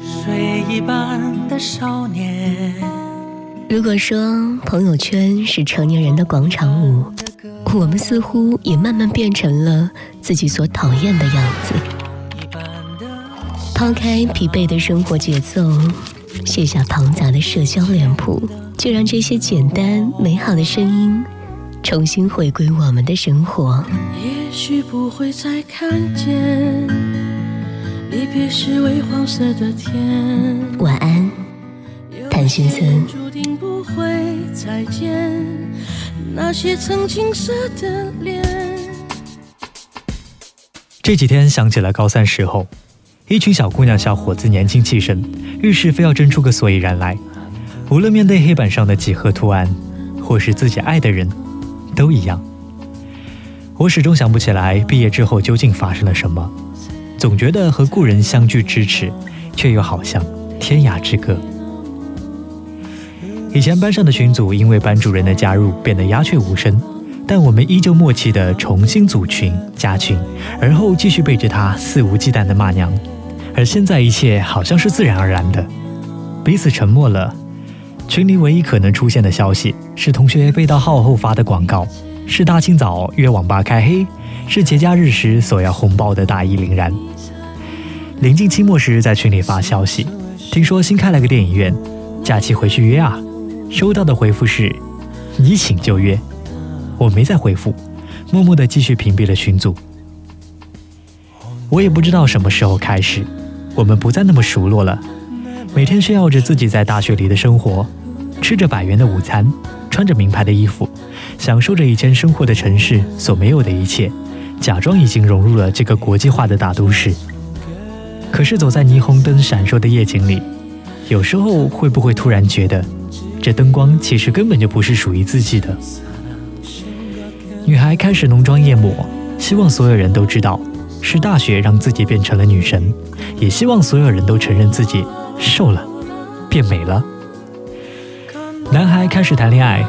水一般的少年。如果说朋友圈是成年人的广场舞，我们似乎也慢慢变成了自己所讨厌的样子。抛开疲惫的生活节奏，卸下庞杂的社交脸谱，就让这些简单美好的声音重新回归我们的生活。也许不会再看见离别时微黄色的天。晚安，谭先生。注定不会再见那些曾青涩的脸。这几天想起来高三时候，一群小姑娘小伙子年轻气盛，遇事非要争出个所以然来。无论面对黑板上的几何图案，或是自己爱的人，都一样。我始终想不起来毕业之后究竟发生了什么，总觉得和故人相距咫尺，却又好像天涯之隔。以前班上的群组因为班主任的加入变得鸦雀无声，但我们依旧默契地重新组群加群，而后继续背着他肆无忌惮地骂娘。而现在一切好像是自然而然的，彼此沉默了。群里唯一可能出现的消息是同学被盗号后发的广告，是大清早约网吧开黑，是节假日时索要红包的大义凛然。临近期末时在群里发消息，听说新开了个电影院，假期回去约啊。收到的回复是你请就约。我没再回复，默默地继续屏蔽了群组。我也不知道什么时候开始，我们不再那么熟络了。每天炫耀着自己在大学里的生活，吃着100元的午餐，穿着名牌的衣服，享受着以前生活的城市所没有的一切，假装已经融入了这个国际化的大都市。可是走在霓虹灯闪烁的夜景里，有时候会不会突然觉得，这灯光其实根本就不是属于自己的？女孩开始浓妆艳抹，希望所有人都知道是大学让自己变成了女神，也希望所有人都承认自己瘦了，变美了。男孩开始谈恋爱，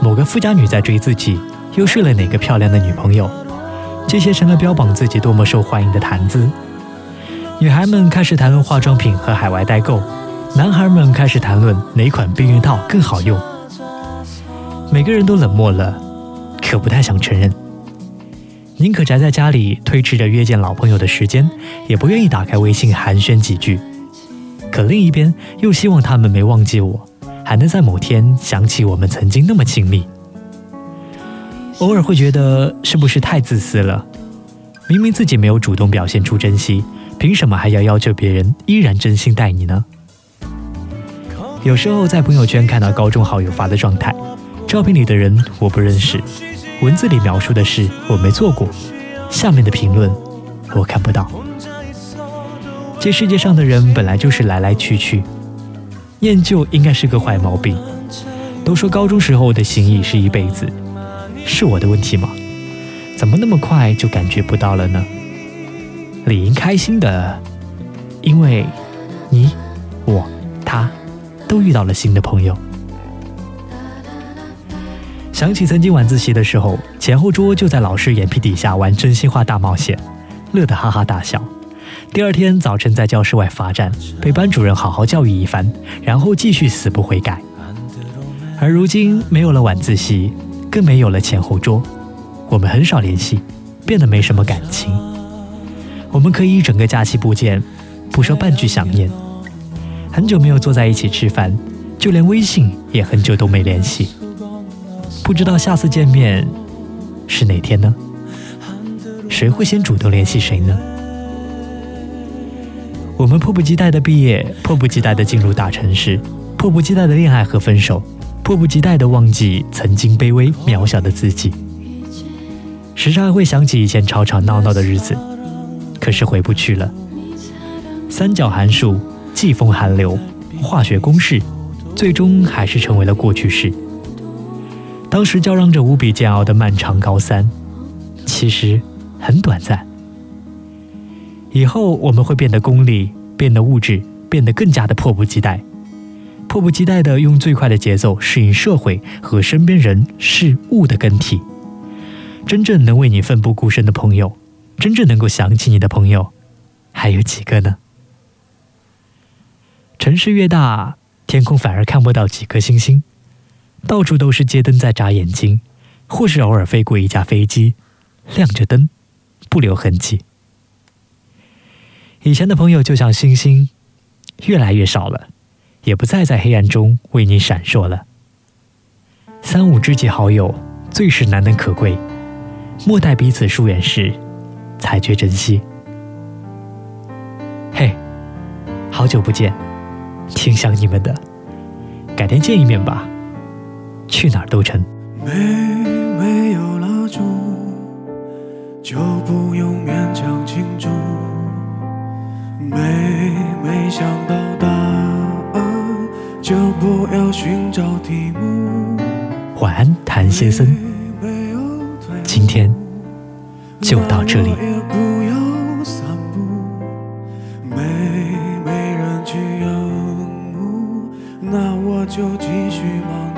某个富家女在追自己，又睡了哪个漂亮的女朋友，这些成了标榜自己多么受欢迎的谈资。女孩们开始谈论化妆品和海外代购，男孩们开始谈论哪款避孕套更好用。每个人都冷漠了，可不太想承认，宁可宅在家里推迟着约见老朋友的时间，也不愿意打开微信寒暄几句。可另一边又希望他们没忘记我，还能在某天想起我们曾经那么亲密。偶尔会觉得是不是太自私了，明明自己没有主动表现出珍惜，凭什么还要要求别人依然真心待你呢？有时候在朋友圈看到高中好友发的状态，照片里的人我不认识，文字里描述的事我没做过，下面的评论我看不到。这世界上的人本来就是来来去去，念旧应该是个坏毛病。都说高中时候的情谊是一辈子，是我的问题吗？怎么那么快就感觉不到了呢？理应开心的，因为你、我、他都遇到了新的朋友。想起曾经晚自习的时候，前后桌就在老师眼皮底下玩真心话大冒险，乐得哈哈大笑。第二天早晨在教室外罚站，被班主任好好教育一番，然后继续死不悔改。而如今没有了晚自习，更没有了前后桌，我们很少联系，变得没什么感情。我们可以一整个假期不见，不说半句想念。很久没有坐在一起吃饭，就连微信也很久都没联系。不知道下次见面是哪天呢？谁会先主动联系谁呢？我们迫不及待的毕业，迫不及待的进入大城市，迫不及待的恋爱和分手，迫不及待的忘记曾经卑微渺小的自己。时常还会想起以前吵吵闹闹的日子，可是回不去了。三角函数、季风寒流、化学公式，最终还是成为了过去式。当时叫嚷着无比煎熬的漫长高三，其实很短暂。以后我们会变得功利，变得物质，变得更加的迫不及待，迫不及待地用最快的节奏适应社会和身边人事物的更替。真正能为你奋不顾身的朋友，真正能够想起你的朋友，还有几个呢？城市越大，天空反而看不到几颗星星，到处都是街灯在眨眼睛，或是偶尔飞过一架飞机，亮着灯，不留痕迹。以前的朋友就像星星，越来越少了，也不再在黑暗中为你闪烁了。三五知己好友，最是难能可贵，莫待彼此疏远时，才觉珍惜。嘿，好久不见，挺想你们的，改天见一面吧，去哪儿都成。没有蜡烛，就不用勉强庆祝。没想到答案，就不要寻找题目。晚安，谭先生，今天就到这里。那我就继续忙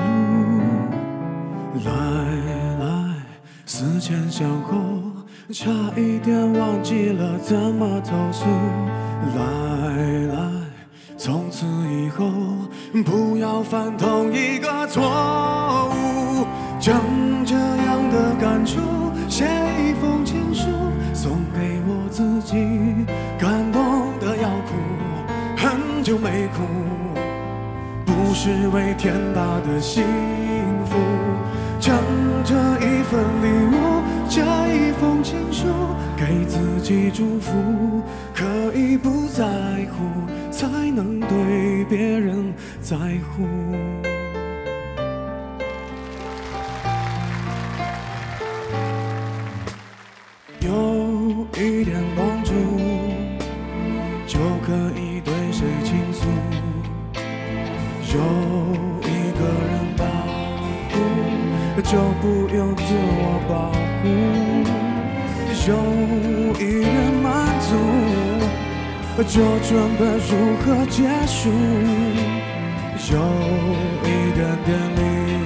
碌，来思前想后，差一点忘记了怎么投诉，来从此以后不要犯同一个错误，将这样的感触写一封情书，送给我自己，感动得要哭，很久没哭，不是为天大的幸福，将这一份礼物，这一封情书，给自己祝福，可以不在乎，才能对别人在乎。就不用自我保护，有一点满足，就准备如何结束，有一点点领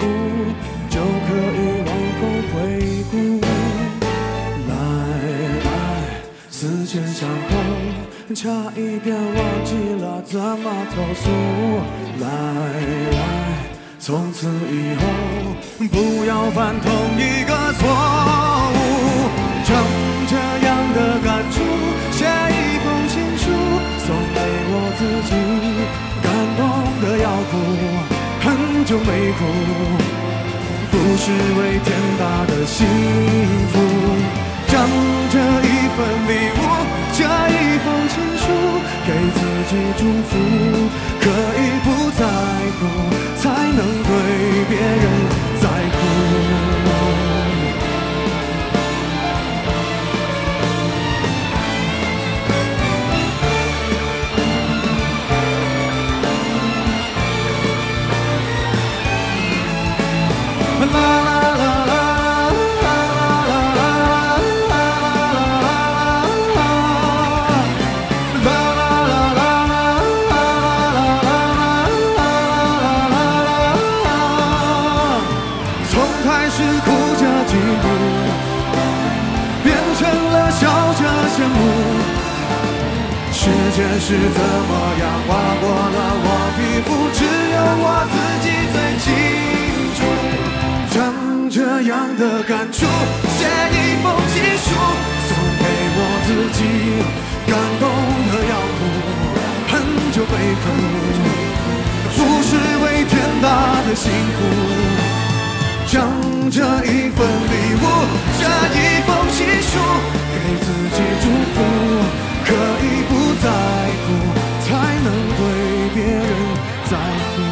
悟，就可以往后回顾，来思前想后，差一点忘记了怎么投诉，来从此以后不要犯同一个错误，将这样的感触写一封情书，送给我自己，感动得要哭，很久没哭，不是为天大的幸福，将这一份礼物，这一封情书，给自己祝福，可以不在乎，才能对别人在乎。啦啦世界是怎么样划过了我皮肤，只有我自己最清楚，将这样的感触写一封情书，送给我自己，感动得要哭，很久没哭，不是为天大的幸福，将这一份礼物，这一封情书，给自己祝福，可以不在乎，才能对别人在乎。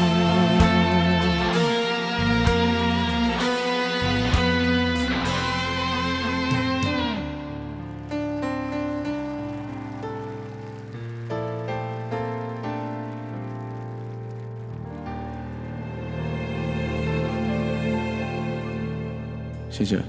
谢谢。